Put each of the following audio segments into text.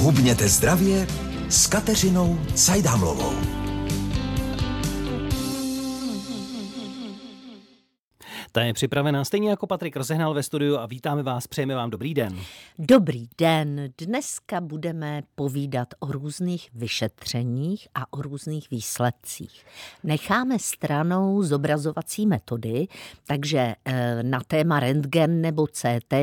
Hubněte zdravě s Kateřinou Sajdamlovou. Ta je připravená stejně jako Patrik Rozehnal ve studiu a vítáme vás, přejeme vám dobrý den. Dobrý den, dneska budeme povídat o různých vyšetřeních a o různých výsledcích. Necháme stranou zobrazovací metody, takže na téma rentgen nebo CT,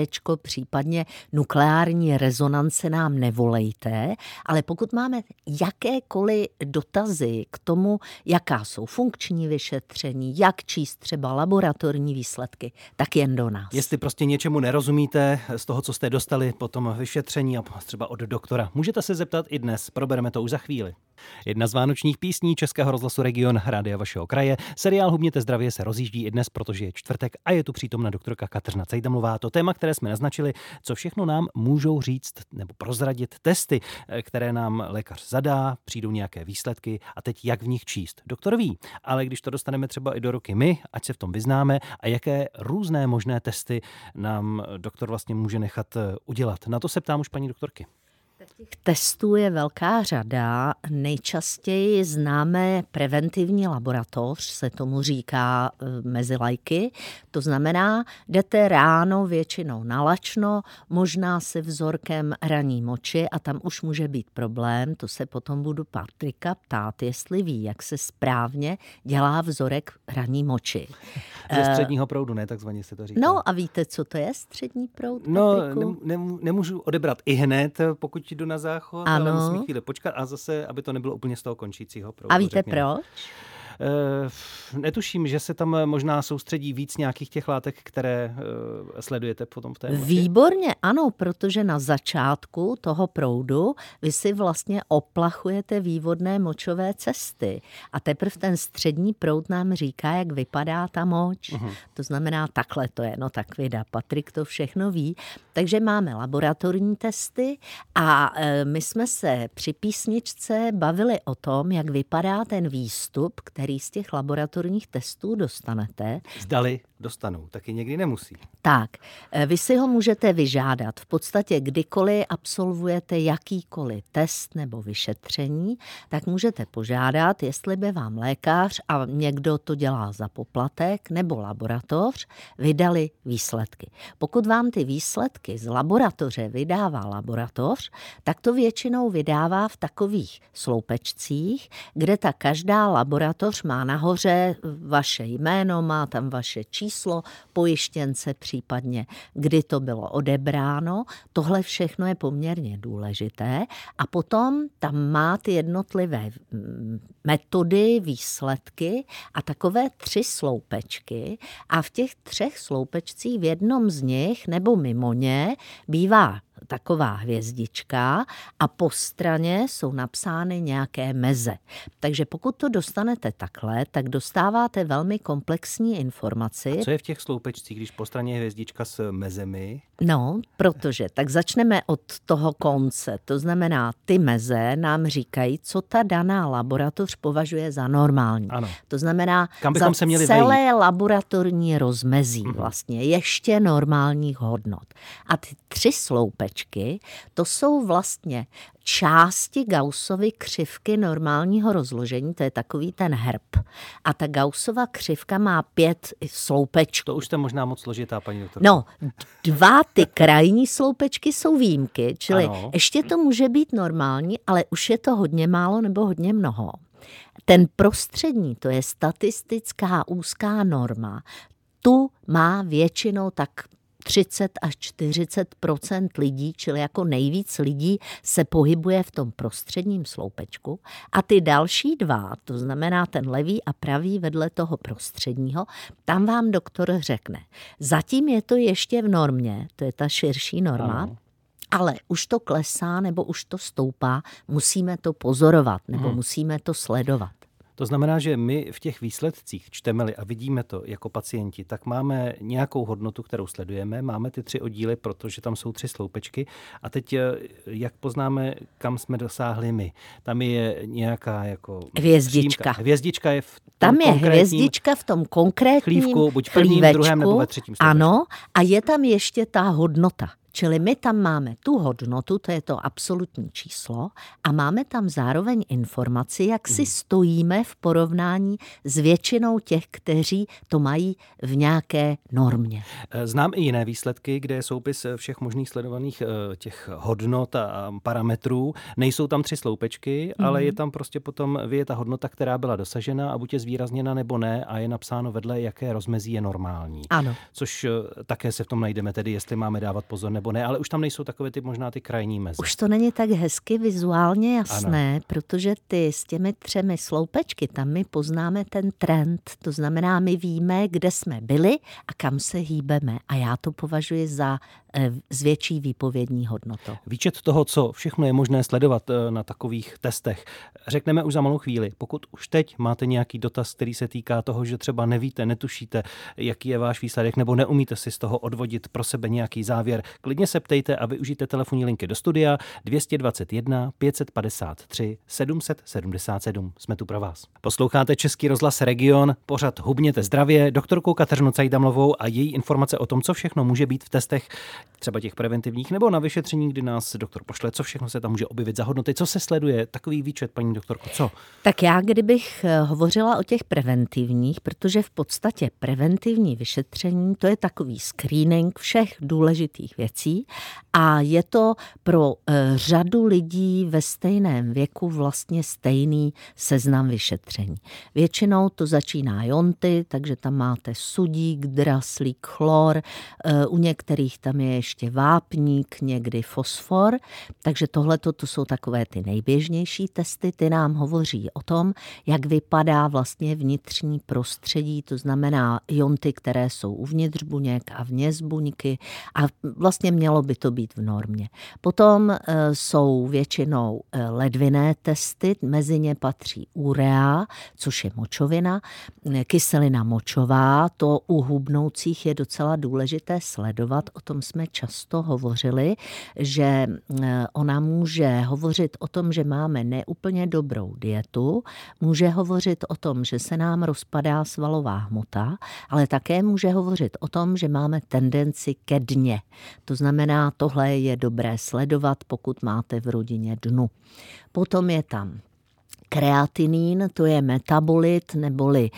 případně nukleární rezonance nám nevolejte, ale pokud máme jakékoliv dotazy k tomu, jaká jsou funkční vyšetření, jak číst třeba laboratorní výsledky, tak jen do nás. Jestli prostě něčemu nerozumíte z toho, co jste dostali po tom vyšetření a třeba od doktora, můžete se zeptat i dnes, probereme to už za chvíli. Jedna z vánočních písní Českého rozhlasu Region, rádia vašeho kraje. Seriál Hubněte zdravě se rozjíždí i dnes, protože je čtvrtek a je tu přítomna doktorka Kateřina Cajthamlová. To téma, které jsme naznačili, co všechno nám můžou říct nebo prozradit testy, které nám lékař zadá, přijdou nějaké výsledky a teď jak v nich číst. Doktor ví, ale když to dostaneme třeba i do ruky my, ať se v tom vyznáme a jaké různé možné testy nám doktor vlastně může nechat udělat. Na to se ptám už paní doktorky. Těch testů je velká řada. Nejčastěji známe preventivní laboratoř, se tomu říká mezi lajky. To znamená, jdete ráno většinou na lačno, možná se vzorkem raní moči a tam už může být problém. To se potom budu Patrika ptát, jestli ví, jak se správně dělá vzorek raní moči. Ze středního proudu, ne? Takzvaně se to říká. No a víte, co to je střední proud, Patriku? No, nemůžu odebrat i hned, pokud jdu na záchod, ano. Ale musím chvíli počkat a zase, aby to nebylo úplně z toho končícího proudu. A víte řekněme. Proč? Netuším, že se tam možná soustředí víc nějakých těch látek, které sledujete potom v té moči. Výborně, ano, protože na začátku toho proudu vy si vlastně oplachujete vývodné močové cesty a teprve ten střední proud nám říká, jak vypadá ta moč. Uhum. To znamená, takhle to je, no tak vida, Patrik to všechno ví. Takže máme laboratorní testy a my jsme se při písničce bavili o tom, jak vypadá ten výstup, který z těch laboratorních testů dostanete. Zdali dostanou, taky někdy nemusí. Tak, vy si ho můžete vyžádat. V podstatě kdykoliv absolvujete jakýkoliv test nebo vyšetření, tak můžete požádat, jestli by vám lékař a někdo to dělá za poplatek nebo laboratoř, vydali výsledky. Pokud vám ty výsledky z laboratoře vydává laboratoř, tak to většinou vydává v takových sloupečcích, kde ta každá laboratoř má nahoře vaše jméno, má tam vaše číslo pojištěnce, případně kdy to bylo odebráno. Tohle všechno je poměrně důležité. A potom tam má ty jednotlivé metody, výsledky a takové 3 sloupečky. A v těch 3 sloupečcích v jednom z nich nebo mimo ně bývá taková hvězdička a po straně jsou napsány nějaké meze. Takže pokud to dostanete takhle, tak dostáváte velmi komplexní informaci. A co je v těch sloupečcích, když po straně je hvězdička s mezemi? No, protože, tak začneme od toho konce. To znamená, ty meze nám říkají, co ta daná laboratoř považuje za normální. Ano. To znamená, za celé vejít? Laboratorní rozmezí vlastně ještě normálních hodnot. A ty 3 sloupečky, to jsou vlastně části Gaussovy křivky normálního rozložení, to je takový ten hrb. A ta Gaussova křivka má 5 sloupečků. To už je možná moc složitá, paní doktorka. No, 2 ty krajní sloupečky jsou výjimky, čili ano. Ještě to může být normální, ale už je to hodně málo nebo hodně mnoho. Ten prostřední, to je statistická úzká norma, tu má většinou tak 30 až 40% lidí, čili jako nejvíc lidí se pohybuje v tom prostředním sloupečku a ty další 2, to znamená ten levý a pravý vedle toho prostředního, tam vám doktor řekne. Zatím je to ještě v normě, to je ta širší norma, ano. Ale už to klesá nebo už to stoupá, musíme to pozorovat nebo musíme to sledovat. To znamená, že my v těch výsledcích čteme-li a vidíme to jako pacienti, tak máme nějakou hodnotu, kterou sledujeme, máme ty 3 oddíly, protože tam jsou 3 sloupečky a teď jak poznáme, kam jsme dosáhli my. Tam je nějaká jako hvězdička. Hvězdička je v Tam je hvězdička v tom konkrétním chlívku, buď prvním, druhém nebo ve třetím složení. Ano, a je tam ještě ta hodnota. Čili my tam máme tu hodnotu, to je to absolutní číslo, a máme tam zároveň informaci, jak si stojíme v porovnání s většinou těch, kteří to mají v nějaké normě. Znám i jiné výsledky, kde je soupis všech možných sledovaných těch hodnot a parametrů. Nejsou tam tři sloupečky, ale je tam prostě potom ta hodnota, která byla dosažena a buď je zvýrazněna nebo ne, a je napsáno vedle, jaké rozmezí je normální. Ano. Což také se v tom najdeme, tedy jestli máme dávat pozor nebo ne, ale už tam nejsou takové ty možná ty krajní meze. Už to není tak hezky vizuálně jasné, ano, protože ty s těmi třemi sloupečky, tam my poznáme ten trend, to znamená, my víme, kde jsme byli a kam se hýbeme, a já to považuji za zvětší výpovědní hodnotu. Výčet toho, co všechno je možné sledovat na takových testech, řekneme už za malou chvíli. Pokud už teď máte nějaký dotaz, který se týká toho, že třeba nevíte, netušíte, jaký je váš výsledek, nebo neumíte si z toho odvodit pro sebe nějaký závěr, klidně se ptejte a využijte telefonní linky do studia 221 553 777. Jsme tu pro vás. Posloucháte Český rozhlas Region, pořad Hubněte zdravě, doktorkou Kateřinu Cajthamlovou a její informace o tom, co všechno může být v testech, třeba těch preventivních nebo na vyšetření, kdy nás doktor pošle, co všechno se tam může objevit za hodnoty, co se sleduje, takový výčet, paní doktorko, co? Tak já, kdybych hovořila o těch preventivních, protože v podstatě preventivní vyšetření, to je takový screening všech důležitých věcí a je to pro řadu lidí ve stejném věku vlastně stejný seznam vyšetření. Většinou to začíná jonty, takže tam máte sudík, draslík, chlor, u některých tam je ještě vápník, někdy fosfor, takže tohleto to jsou takové ty nejběžnější testy, ty nám hovoří o tom, jak vypadá vlastně vnitřní prostředí, to znamená jonty, které jsou uvnitř buněk a vněz buňky, a vlastně mělo by to být v normě. Potom jsou většinou ledvinné testy, mezi ně patří urea, což je močovina, kyselina močová, to u hubnoucích je docela důležité sledovat, o tom jsme často hovořili, že ona může hovořit o tom, že máme neúplně dobrou dietu, může hovořit o tom, že se nám rozpadá svalová hmota, ale také může hovořit o tom, že máme tendenci ke dně. To znamená, tohle je dobré sledovat, pokud máte v rodině dnu. Potom je tam kreatinin, to je metabolit neboli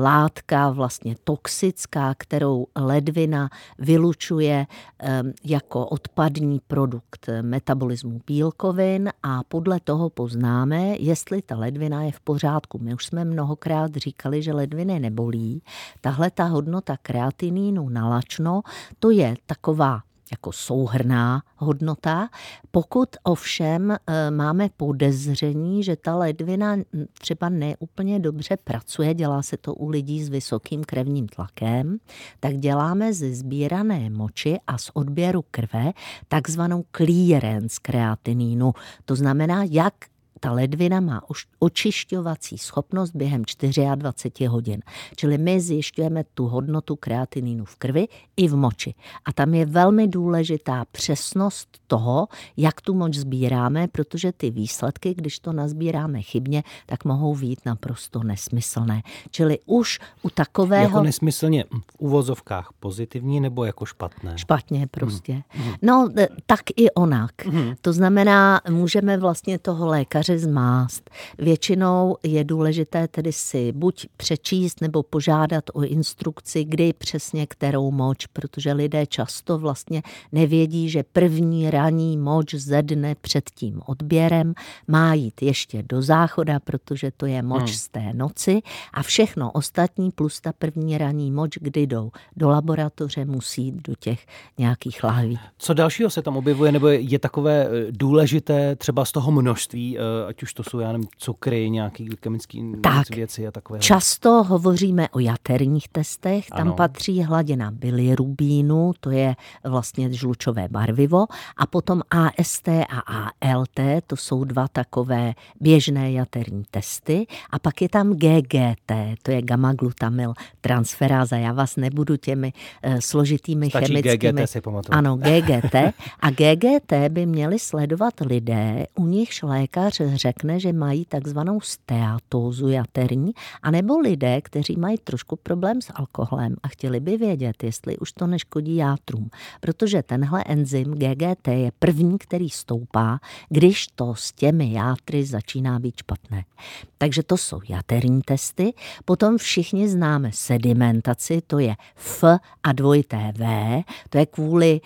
látka vlastně toxická, kterou ledvina vylučuje jako odpadní produkt metabolismu bílkovin, a podle toho poznáme, jestli ta ledvina je v pořádku. My už jsme mnohokrát říkali, že ledviny nebolí. Tahle ta hodnota kreatininu na lačno, to je taková jako souhrnná hodnota. Pokud ovšem máme podezření, že ta ledvina třeba neúplně dobře pracuje, dělá se to u lidí s vysokým krevním tlakem, tak děláme ze sbírané moči a z odběru krve takzvanou clearance kreatininu. To znamená, jak ta ledvina má očišťovací schopnost během 24 hodin. Čili my zjišťujeme tu hodnotu kreatininu v krvi i v moči. A tam je velmi důležitá přesnost toho, jak tu moč sbíráme, protože ty výsledky, když to nazbíráme chybně, tak mohou být naprosto nesmyslné. Čili už u takového... Jako nesmyslně v uvozovkách pozitivní nebo jako špatné? Špatně prostě. No, tak i onak. To znamená, můžeme vlastně toho lékaře zmást. Většinou je důležité tedy si buď přečíst nebo požádat o instrukci, kdy přesně kterou moč, protože lidé často vlastně nevědí, že první ranní moč ze dne před tím odběrem má jít ještě do záchoda, protože to je moč z té noci, a všechno ostatní plus ta první ranní moč, kdy jdou do laboratoře, musí jít do těch nějakých láhví. Co dalšího se tam objevuje, nebo je takové důležité třeba z toho množství, ať už to jsou, já nevím, cukry, nějaké chemické věci a takové. Často hovoříme o jaterních testech, tam patří hladina bilirubínu, to je vlastně žlučové barvivo, a potom AST a ALT, to jsou dva takové běžné jaterní testy, a pak je tam GGT, to je gamma-glutamyl transferáza. Já vás nebudu těmi složitými chemickými... GGT si pamatuju. Ano, GGT. A GGT by měli sledovat lidé, u nichž lékař se řekne, že mají takzvanou steatózu jaterní, anebo lidé, kteří mají trošku problém s alkoholem a chtěli by vědět, jestli už to neškodí játrům. Protože tenhle enzym GGT je první, který stoupá, když to s těmi játry začíná být špatné. Takže to jsou jaterní testy. Potom všichni známe sedimentaci, to je F a dvojité V, to je kvůli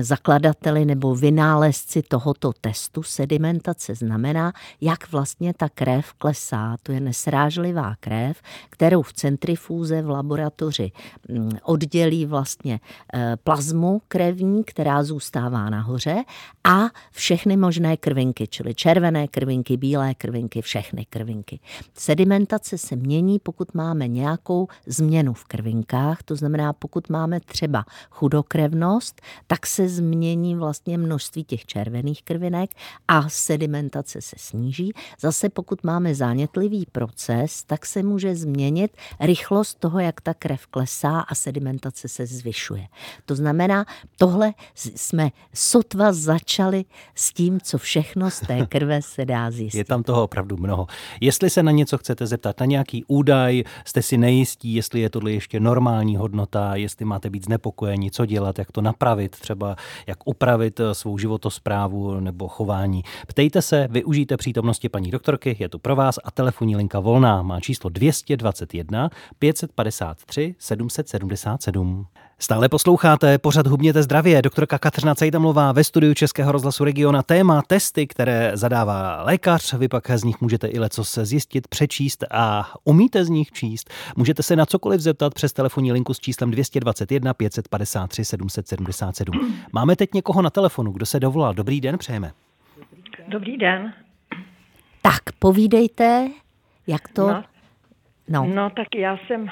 zakladateli nebo vynálezci tohoto testu. Sedimentace znamená, jak vlastně ta krev klesá. To je nesrážlivá krev, kterou v centrifúze v laboratoři oddělí vlastně plazmu krevní, která zůstává nahoře, a všechny možné krvinky, čili červené krvinky, bílé krvinky, všechny krvinky. Sedimentace se mění, pokud máme nějakou změnu v krvinkách, to znamená, pokud máme třeba chudokrevnost, tak se změní vlastně množství těch červených krvinek a sedimentace se sníží. Zase pokud máme zánětlivý proces, tak se může změnit rychlost toho, jak ta krev klesá a sedimentace se zvyšuje. To znamená, tohle jsme sotva začali s tím, co všechno z té krve se dá zjistit. Je tam toho opravdu mnoho. Jestli se na něco chcete zeptat, na nějaký údaj, jste si nejistí, jestli je tohle ještě normální hodnota, jestli máte být znepokojeni, co dělat, jak to napravit, třeba jak upravit svou životosprávu nebo chování. Ptejte se, využijte přítomnosti paní doktorky, je tu pro vás a telefonní linka volná má číslo 221 553 777. Stále posloucháte pořad Hubněte zdravě. Doktorka Kateřina Cajthamlová ve studiu Českého rozhlasu Regiona. Téma testy, které zadává lékař. Vy pak z nich můžete i lecos zjistit, přečíst a umíte z nich číst. Můžete se na cokoliv zeptat přes telefonní linku s číslem 221 553 777. Máme teď někoho na telefonu, kdo se dovolal. Dobrý den, přejeme. Dobrý den. Tak, povídejte, jak to... No, tak já jsem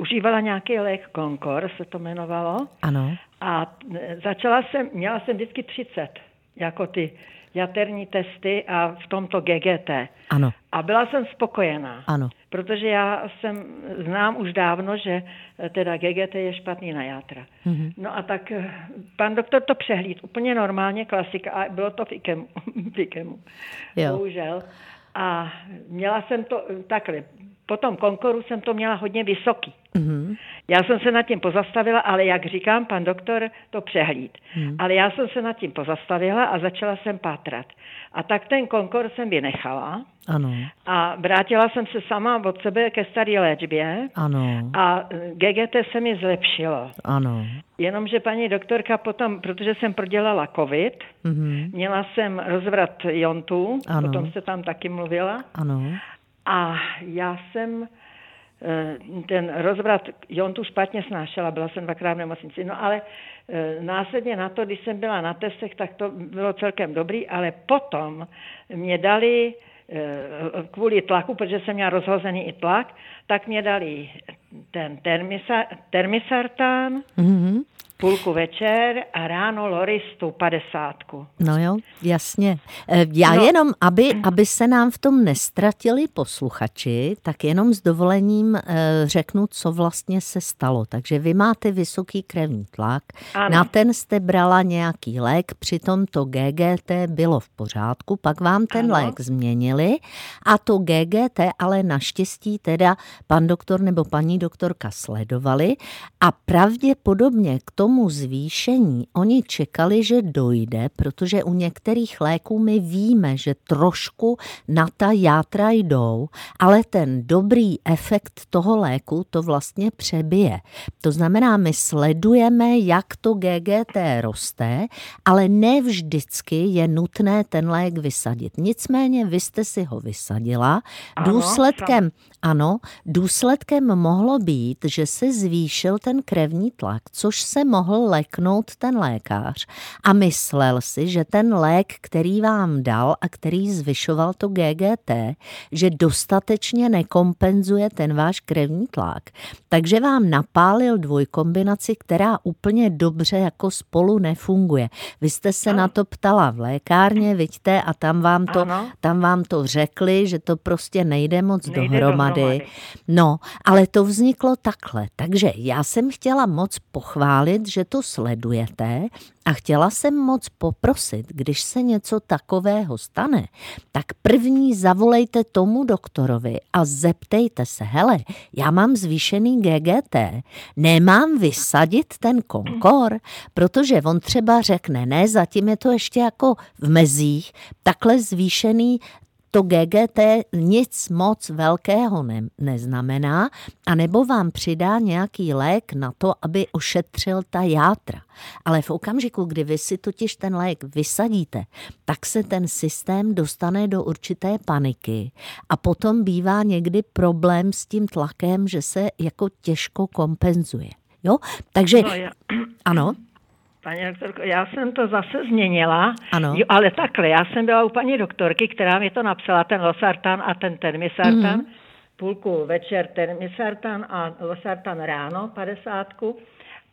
užívala nějaký lék Concor, se to jmenovalo. Ano. A měla jsem vždycky 30, jako ty jaterní testy a v tomto GGT. Ano. A byla jsem spokojená. Ano. Protože já znám už dávno, že teda GGT je špatný na játra. Mm-hmm. No a tak pan doktor to přehlíd, úplně normálně, klasika, a bylo to v Ikemu, jo. Bohužel. A měla jsem to takhle... Po tom Concoru jsem to měla hodně vysoký. Mm-hmm. Já jsem se nad tím pozastavila, ale jak říkám, pan doktor to přehlíd. Mm-hmm. Ale já jsem se nad tím pozastavila a začala jsem pátrat. A tak ten Concor jsem vynechala. Ano. A vrátila jsem se sama od sebe ke staré léčbě. Ano. A GGT se mi zlepšilo. Ano. Jenomže paní doktorka potom, protože jsem prodělala COVID, mm-hmm. měla jsem rozvrat jontů, ano. O tom se tam taky mluvila. Ano. A já jsem ten rozvrat jontu špatně snášela, byla jsem dvakrát v nemocnici. No ale následně na to, když jsem byla na testech, tak to bylo celkem dobrý, ale potom mě dali kvůli tlaku, protože jsem měla rozhozený i tlak, tak mě dali ten termisartán, mm-hmm. půlku večer a ráno loristu 50. No jo, jasně. Jenom, aby se nám v tom nestratili posluchači, tak jenom s dovolením řeknu, co vlastně se stalo. Takže vy máte vysoký krevní tlak, ano. Na ten jste brala nějaký lék, přitom to GGT bylo v pořádku, pak vám ten ano. lék změnili a to GGT ale naštěstí teda pan doktor nebo paní doktorka sledovali a pravděpodobně k tomu zvýšení oni čekali, že dojde, protože u některých léků my víme, že trošku na ta játra jdou, ale ten dobrý efekt toho léku to vlastně přebije. To znamená, my sledujeme, jak to GGT roste, ale ne vždycky je nutné ten lék vysadit. Nicméně vy jste si ho vysadila. Důsledkem mohlo být, že se zvýšil ten krevní tlak, což se mohl leknout ten lékař a myslel si, že ten lék, který vám dal a který zvyšoval to GGT, že dostatečně nekompenzuje ten váš krevní tlak. Takže vám napálil dvojkombinaci, která úplně dobře jako spolu nefunguje. Vy jste se na to ptala v lékárně, vidíte, a tam vám to řekli, že to prostě nejde moc dohromady. No, ale to vzniklo takhle. Takže já jsem chtěla moc pochválit, že to sledujete a chtěla jsem moc poprosit, když se něco takového stane, tak první zavolejte tomu doktorovi a zeptejte se, hele, já mám zvýšený GGT, nemám vysadit ten Concor, protože on třeba řekne, ne, zatím je to ještě jako v mezích, takhle zvýšený to GGT nic moc velkého neznamená, anebo vám přidá nějaký lék na to, aby ošetřil ta játra. Ale v okamžiku, kdy vy si totiž ten lék vysadíte, tak se ten systém dostane do určité paniky a potom bývá někdy problém s tím tlakem, že se jako těžko kompenzuje. Jo? Takže, ano. Paní doktorko, já jsem to zase změnila, ano. Jo, ale takhle, já jsem byla u paní doktorky, která mi to napsala, ten losartan a ten termisartan, půlku večer termisartan a losartan ráno, 50.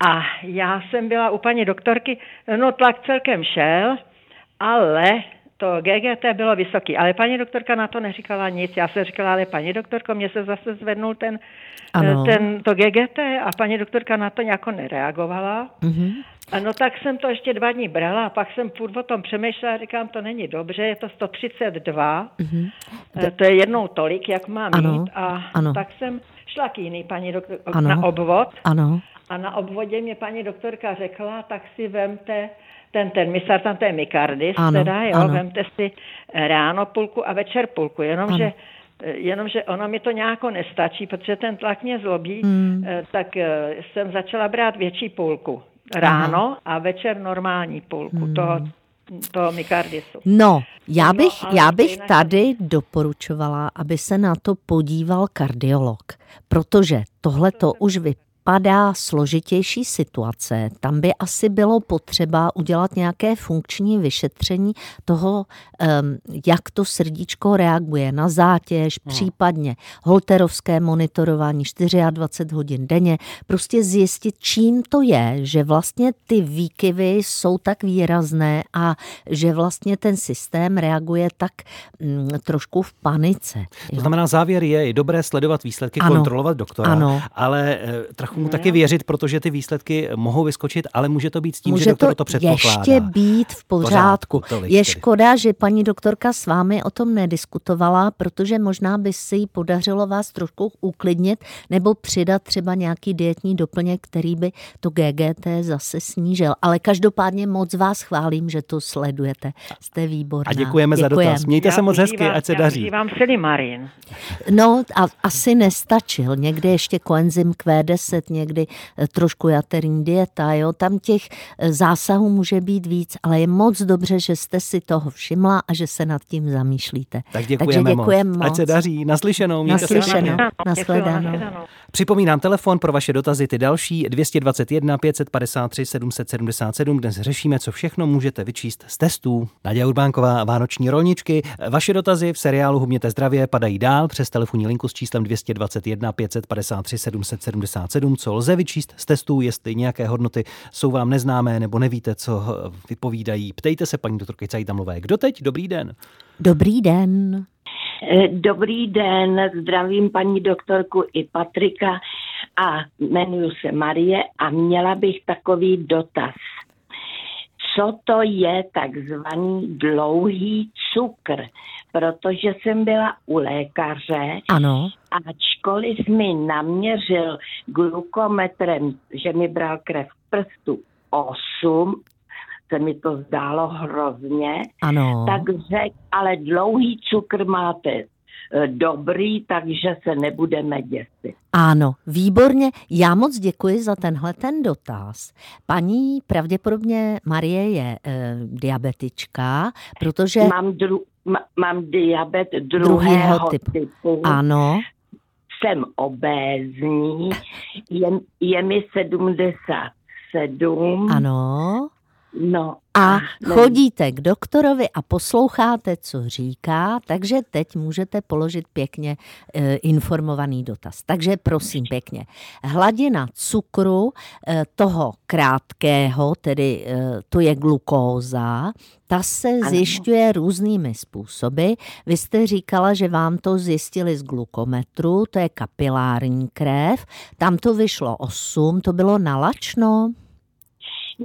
A já jsem byla u paní doktorky, no tlak celkem šel, ale to GGT bylo vysoký, ale paní doktorka na to neříkala nic. Já jsem říkala, ale paní doktorko, mě se zase zvednul to GGT a paní doktorka na to nějak nereagovala. Mm-hmm. No tak jsem to ještě 2 dny brala a pak jsem furt o tom přemýšlela a říkám, to není dobře, je to 132, mm-hmm. To je jednou tolik, jak mám mít. A ano. Tak jsem šla k jiný paní doktorka na obvod a na obvodě mě paní doktorka řekla, tak si vemte ten misartan, to je Mikardis, vemte si ráno půlku a večer půlku, jenomže ono mi to nějak nestačí, protože ten tlak mě zlobí, tak jsem začala brát větší půlku ráno a večer normální půlku toho Mikardisu. No, já bych tady doporučovala, aby se na to podíval kardiolog, protože tohle to už padá složitější situace, tam by asi bylo potřeba udělat nějaké funkční vyšetření toho, jak to srdíčko reaguje na zátěž, případně holterovské monitorování 24 hodin denně, prostě zjistit, čím to je, že vlastně ty výkyvy jsou tak výrazné a že vlastně ten systém reaguje tak trošku v panice. To znamená, závěr je dobré sledovat výsledky, kontrolovat doktora, ale trochu mu taky věřit, protože ty výsledky mohou vyskočit, ale může to být s tím, že doktor to předpokládá. Může to ještě být v pořádku. Je škoda, že paní doktorka s vámi o tom nediskutovala, protože možná by se jí podařilo vás trošku uklidnit nebo přidat třeba nějaký dietní doplněk, který by to GGT zase snížil. Ale každopádně moc vás chválím, že to sledujete. Jste výborná. A děkujeme za dotaz. Mějte se moc hezky, ať se daří. Já užívám silimarin. No a asi nestačil. Někde ještě koenzym Q10, někdy trošku jaterní dieta, jo? Tam těch zásahů může být víc, ale je moc dobře, že jste si toho všimla a že se nad tím zamýšlíte. Tak děkujeme moc. Ať se daří. Naslyšenou. Nashledanou. Připomínám telefon pro vaše dotazy, ty další 221 553 777. Dnes řešíme, co všechno můžete vyčíst z testů. Naděja Urbánková, vánoční rolničky. Vaše dotazy v seriálu Hubněte zdravě padají dál přes telefonní linku s číslem 221 553 777. Co lze vyčíst z testů, jestli nějaké hodnoty jsou vám neznámé nebo nevíte, co vypovídají. Ptejte se paní doktorky Cajthamlové. Kdo teď? Dobrý den. Dobrý den. Dobrý den, zdravím paní doktorku i Patrika a jmenuji se Marie a měla bych takový dotaz. Co to je takzvaný dlouhý cukr? Protože jsem byla u lékaře, ačkoliv mi naměřil glukometrem, že mi bral krev prstu 8, se mi to zdálo hrozně, tak řekl, ale dlouhý cukr máte dobrý, takže se nebudeme děsit. Ano, výborně. Já moc děkuji za tenhle ten dotaz. Paní pravděpodobně Marie je diabetička, protože... Mám diabet druhého typu. Ano. Jsem obézní. Je mi 77. Ano. No. A chodíte k doktorovi a posloucháte, co říká, takže teď můžete položit pěkně informovaný dotaz. Takže prosím pěkně, hladina cukru toho krátkého, tedy to je glukóza, ta se zjišťuje různými způsoby. Vy jste říkala, že vám to zjistili z glukometru, to je kapilární krev, tam to vyšlo 8, to bylo nalačno?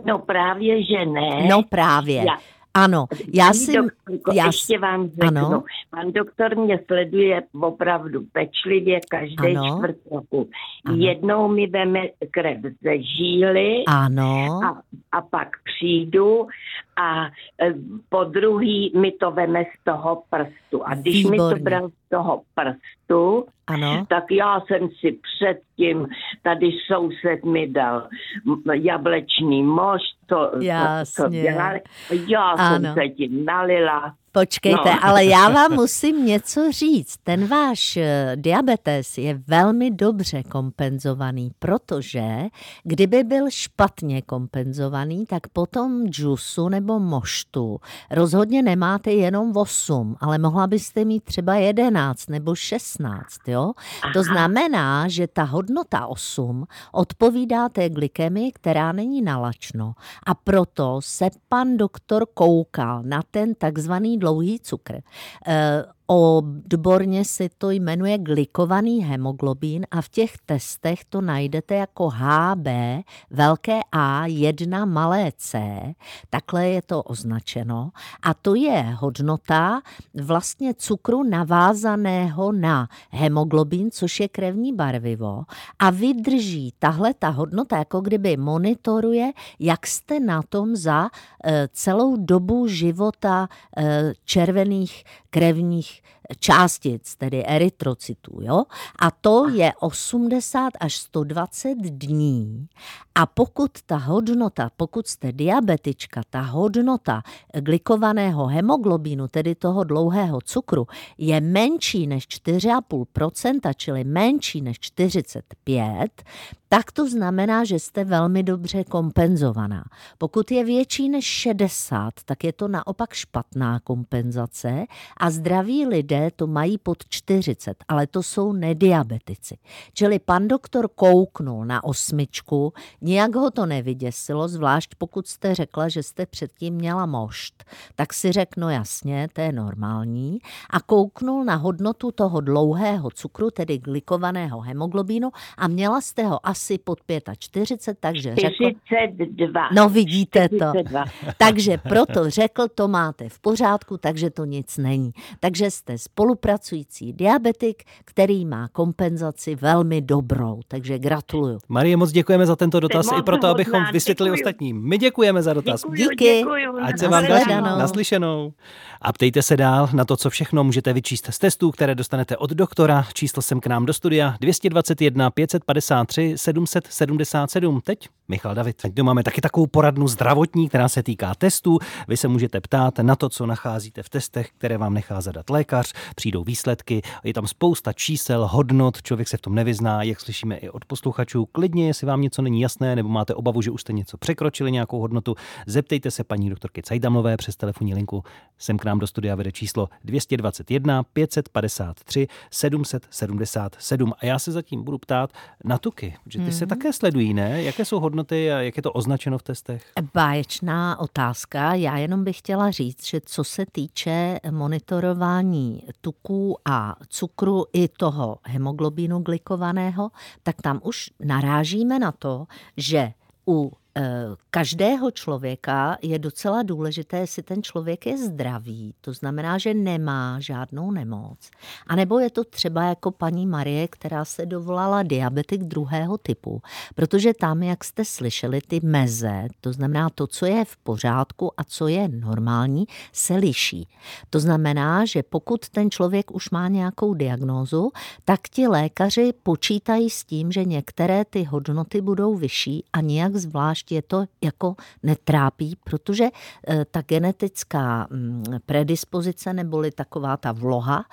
No právě, že ne. No právě. Ano, ještě vám řeknu, ano. Pan doktor mě sleduje opravdu pečlivě každý čtvrt roku. Ano. Jednou mi veme krev ze žíly a pak přijdu a podruhý mi to veme z toho prstu. A když mi to bral z toho prstu, ano. Tak já jsem si předtím, tady soused mi dal jablečný mošt, to dělali. Já jsem se tím nalila. Počkejte, ale já vám musím něco říct. Ten váš diabetes je velmi dobře kompenzovaný, protože kdyby byl špatně kompenzovaný, tak potom džusu nebo moštu rozhodně nemáte jenom 8, ale mohla byste mít třeba 11 nebo 16, jo? Aha. To znamená, že ta hodnota 8 odpovídá té glykemii, která není nalačno. A proto se pan doktor koukal na ten takzvaný dlouhý cukr. Odborně se to jmenuje glykovaný hemoglobín a v těch testech to najdete jako HB, velké A, 1, malé C. Takhle je to označeno. A to je hodnota vlastně cukru navázaného na hemoglobín, což je krevní barvivo. A vydrží tahle ta hodnota, jako kdyby monitoruje, jak jste na tom za celou dobu života červených krevních částic, tedy erytrocitů, jo? A to je 80 až 120 dní. A pokud ta hodnota, pokud jste diabetička, ta hodnota glykovaného hemoglobínu, tedy toho dlouhého cukru, je menší než 4,5%, čili menší než 45%, tak to znamená, že jste velmi dobře kompenzovaná. Pokud je větší než 60, tak je to naopak špatná kompenzace a zdraví lidé to mají pod 40, ale to jsou nediabetici. Čili pan doktor kouknul na 8, nijak ho to nevyděsilo, zvlášť pokud jste řekla, že jste předtím měla mošt, tak si řekl, jasně, to je normální, a kouknul na hodnotu toho dlouhého cukru, tedy glykovaného hemoglobínu, a měla jste ho asi pod 45, takže řekl... 42. No vidíte 42. To. Takže proto řekl, to máte v pořádku, takže to nic není. Takže jste spolupracující diabetik, který má kompenzaci velmi dobrou. Takže gratuluju. Marie, moc děkujeme za tento dotaz i proto, abychom vysvětlili ostatním. My děkujeme za dotaz. Díky. Ať se vám daří. Naslyšenou. A ptejte se dál na to, co všechno můžete vyčíst z testů, které dostanete od doktora. Číslo sem k nám do studia 221 553 777. Teď Michal David. Teď máme taky takovou poradnu zdravotní, která se týká testů. Vy se můžete ptát na to, co nacházíte v testech, které vám nechá zadat lékař, přijdou výsledky, je tam spousta čísel, hodnot, člověk se v tom nevyzná, jak slyšíme i od posluchačů. Klidně, jestli vám něco není jasné nebo máte obavu, že už jste něco překročili, nějakou hodnotu, zeptejte se paní doktorky Cajthamlové přes telefonní linku. Sem k nám do studia vede číslo 221 553 777. A já se zatím budu ptát na tuky, že ty se také sledují, ne? Jaké jsou hodnoty a jak je to označeno v testech? Báječná otázka. Já jenom bych chtěla říct, že co se týče monitorování tuků a cukru i toho hemoglobínu glykovaného, tak tam už narážíme na to, že u každého člověka je docela důležité, jestli ten člověk je zdravý, to znamená, že nemá žádnou nemoc. A nebo je to třeba jako paní Marie, která se dovolala diabetik 2. typu, protože tam, jak jste slyšeli, ty meze, to znamená to, co je v pořádku a co je normální, se liší. To znamená, že pokud ten člověk už má nějakou diagnózu, tak ti lékaři počítají s tím, že některé ty hodnoty budou vyšší a nijak zvlášť je to jako netrápí, protože ta genetická predispozice neboli taková ta vloha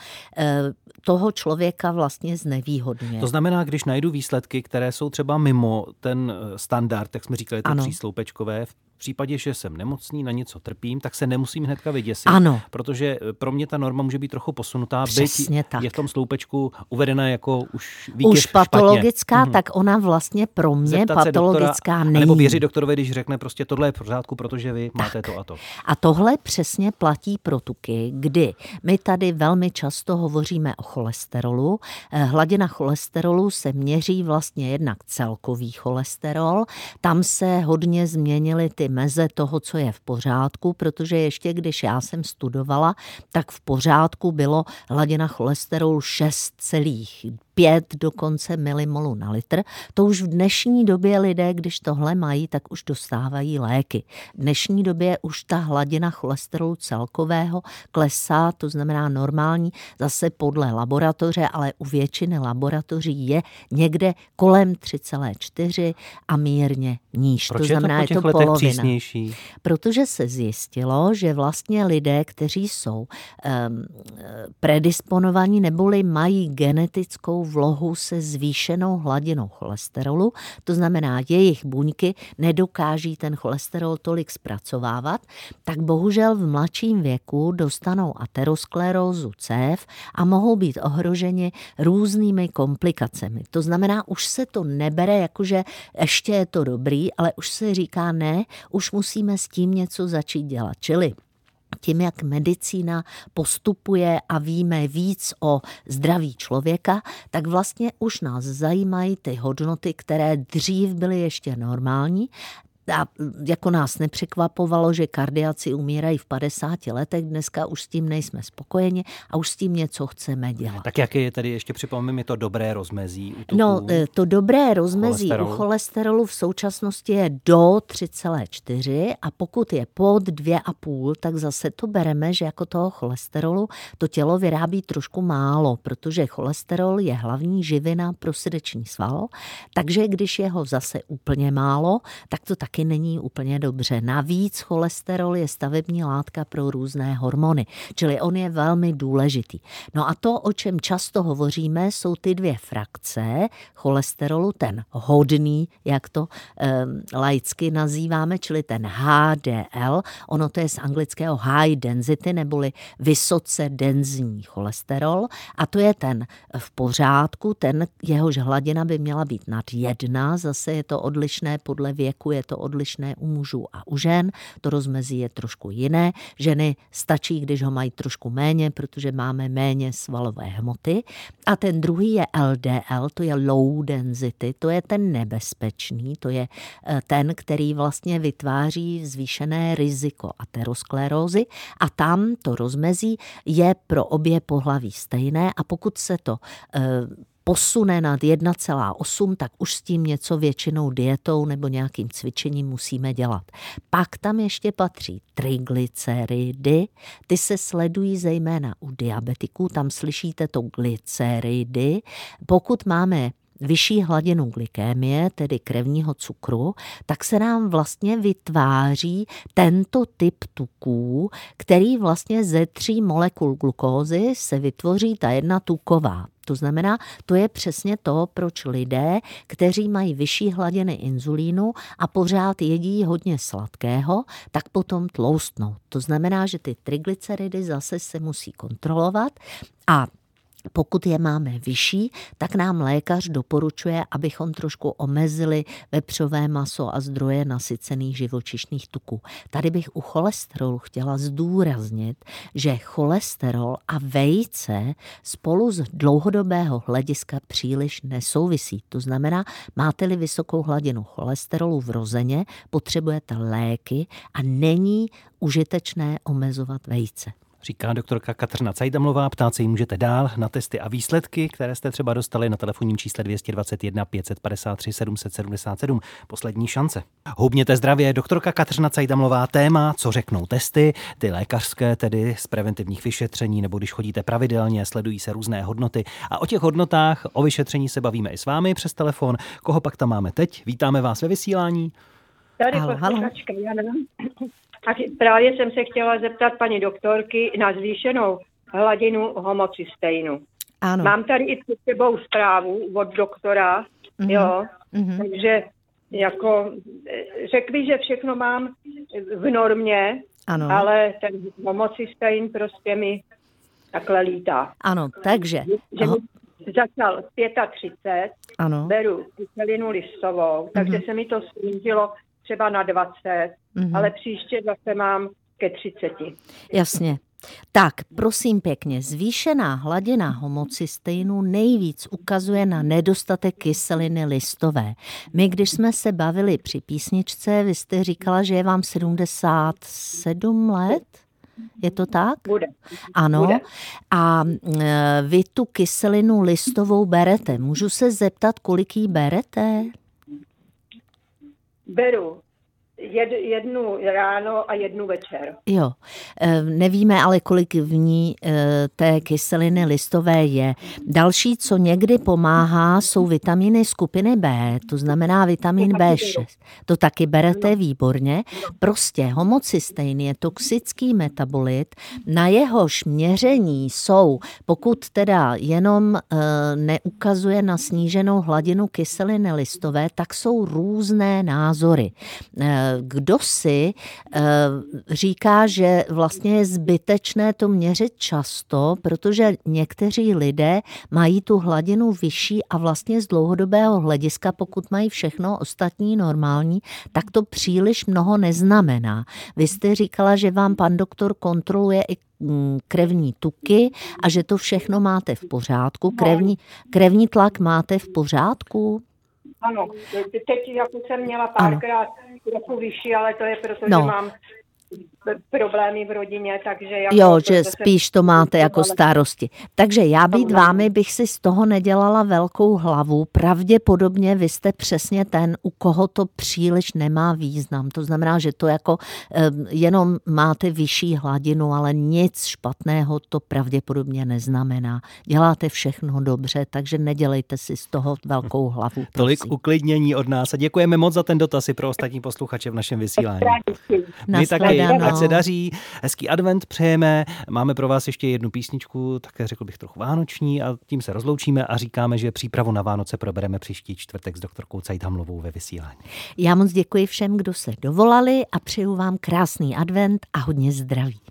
toho člověka vlastně znevýhodňuje. To znamená, když najdu výsledky, které jsou třeba mimo ten standard, jak jsme říkali, ty přísloupečkové, V případě, že jsem nemocný, na něco trpím, tak se nemusím hnedka vyděsit. Ano. Protože pro mě ta norma může být trochu posunutá. Přesně tak. Je v tom sloupečku uvedena jako už vítěz už patologická, špatně. Tak ona vlastně pro mě zeptat patologická doktora, není. Nebo věřit doktorovi, když řekne prostě tohle je v pořádku, protože vy tak máte to a to. A tohle přesně platí pro tuky, kdy my tady velmi často hovoříme o cholesterolu. Hladina cholesterolu se měří vlastně jednak celkový cholesterol. Tam se hodně změnily ty meze toho, co je v pořádku, protože ještě když já jsem studovala, tak v pořádku bylo hladina cholesterolu 6,5 dokonce milimolu na litr. To už v dnešní době lidé, když tohle mají, tak už dostávají léky. V dnešní době už ta hladina cholesterolu celkového klesá, to znamená normální, zase podle laboratoře, ale u většiny laboratoří je někde kolem 3,4 a mírně níž. Proč to znamená, je to polovina. Přísnější? Protože se zjistilo, že vlastně lidé, kteří jsou predisponovaní neboli mají genetickou vlohu se zvýšenou hladinou cholesterolu, to znamená, jejich buňky nedokáží ten cholesterol tolik zpracovávat, tak bohužel v mladším věku dostanou aterosklerózu cév a mohou být ohroženi různými komplikacemi. To znamená, už se to nebere, jakože ještě je to dobrý, ale už se říká ne, už musíme s tím něco začít dělat. Čili tím, jak medicína postupuje a víme víc o zdraví člověka, tak vlastně už nás zajímají ty hodnoty, které dřív byly ještě normální. A jako nás nepřekvapovalo, že kardiaci umírají v 50 letech, dneska už s tím nejsme spokojeni a už s tím něco chceme dělat. Tak jaké je tady, ještě připomínám, je to dobré rozmezí u tuku? No, to dobré rozmezí cholesterolu. U cholesterolu v současnosti je do 3,4 a pokud je pod 2,5, tak zase to bereme, že jako toho cholesterolu to tělo vyrábí trošku málo, protože cholesterol je hlavní živina pro srdeční sval, takže když je ho zase úplně málo, tak to taky není úplně dobře. Navíc cholesterol je stavební látka pro různé hormony, čili on je velmi důležitý. No a to, o čem často hovoříme, jsou ty dvě frakce cholesterolu, ten hodný, jak to laicky nazýváme, čili ten HDL, ono to je z anglického high density, neboli vysoce denzní cholesterol, a to je ten v pořádku, ten jehož hladina by měla být nad 1, zase je to odlišné podle věku, je to odlišné u mužů a u žen, to rozmezí je trošku jiné. Ženy stačí, když ho mají trošku méně, protože máme méně svalové hmoty. A ten druhý je LDL, to je low density, to je ten nebezpečný, to je ten, který vlastně vytváří zvýšené riziko aterosklerózy a tam to rozmezí je pro obě pohlaví stejné a pokud se to posune nad 1,8, tak už s tím něco většinou dietou nebo nějakým cvičením musíme dělat. Pak tam ještě patří triglyceridy, ty se sledují zejména u diabetiků, tam slyšíte to glyceridy. Pokud máme vyšší hladinu glykémie, tedy krevního cukru, tak se nám vlastně vytváří tento typ tuků, který vlastně ze 3 molekul glukózy se vytvoří ta jedna tuková. To znamená, to je přesně to, proč lidé, kteří mají vyšší hladiny inzulínu a pořád jedí hodně sladkého, tak potom tloustnou. To znamená, že ty triglyceridy zase se musí kontrolovat a pokud je máme vyšší, tak nám lékař doporučuje, abychom trošku omezili vepřové maso a zdroje nasycených živočišných tuků. Tady bych u cholesterolu chtěla zdůraznit, že cholesterol a vejce spolu z dlouhodobého hlediska příliš nesouvisí. To znamená, máte-li vysokou hladinu cholesterolu vrozeně, potřebujete léky a není užitečné omezovat vejce. Říká doktorka Kateřina Cajthamlová, ptát se jí můžete dál na testy a výsledky, které jste třeba dostali na telefonním čísle 221 553 777. Poslední šance. Hubněte zdravě, doktorka Kateřina Cajthamlová, téma, co řeknou testy, ty lékařské, tedy z preventivních vyšetření, nebo když chodíte pravidelně, sledují se různé hodnoty. A o těch hodnotách, o vyšetření se bavíme i s vámi přes telefon. Koho pak tam máme teď? Vítáme vás ve vysílání. Tady posluchačka Jana. A právě jsem se chtěla zeptat paní doktorky na zvýšenou hladinu homocysteinu. Ano. Mám tady i před sebou zprávu od doktora, mm-hmm. Jo, mm-hmm. Takže jako řekli, že všechno mám v normě, ano, ale ten homocista jim prostě mi takhle lítá. Ano, takže... Začal 35, ano, beru kyselinu listovou, takže se mi to snížilo třeba na 20, ale příště zase mám ke 30. Jasně. Tak, prosím pěkně, zvýšená hladina homocysteinu nejvíc ukazuje na nedostatek kyseliny listové. My, když jsme se bavili při písničce, vy jste říkala, že je vám 77 let? Je to tak? Bude. Ano. Bude. A vy tu kyselinu listovou berete. Můžu se zeptat, kolik jí berete? Beru jednu ráno a jednu večer. Jo. Nevíme ale, kolik v ní té kyseliny listové je. Další, co někdy pomáhá, jsou vitamíny skupiny B, to znamená vitamin B6. To taky berete, výborně. Prostě homocystein je toxický metabolit, na jehož měření jsou, pokud teda jenom neukazuje na sníženou hladinu kyseliny listové, tak jsou různé názory. Kdo si říká, že vlastně je zbytečné to měřit často, protože někteří lidé mají tu hladinu vyšší a vlastně z dlouhodobého hlediska, pokud mají všechno ostatní normální, tak to příliš mnoho neznamená. Vy jste říkala, že vám pan doktor kontroluje i krevní tuky a že to všechno máte v pořádku. Krevní tlak máte v pořádku? Ano, teď jako jsem měla párkrát trochu vyšší, ale to je proto, že mám problémy v rodině, takže... Jako jo, že spíš to máte jako starosti. Takže já být vámi bych si z toho nedělala velkou hlavu. Pravděpodobně vy jste přesně ten, u koho to příliš nemá význam. To znamená, že to jako jenom máte vyšší hladinu, ale nic špatného to pravděpodobně neznamená. Děláte všechno dobře, takže nedělejte si z toho velkou hlavu. Prosím. Tolik uklidnění od nás a děkujeme moc za ten dotaz i pro ostatní posluchače v našem vysílání. My taky. Ať se daří, hezký advent přejeme, máme pro vás ještě jednu písničku, také řekl bych trochu vánoční a tím se rozloučíme a říkáme, že přípravu na Vánoce probereme příští čtvrtek s doktorkou Cajthamlovou ve vysílání. Já moc děkuji všem, kdo se dovolali a přeju vám krásný advent a hodně zdraví.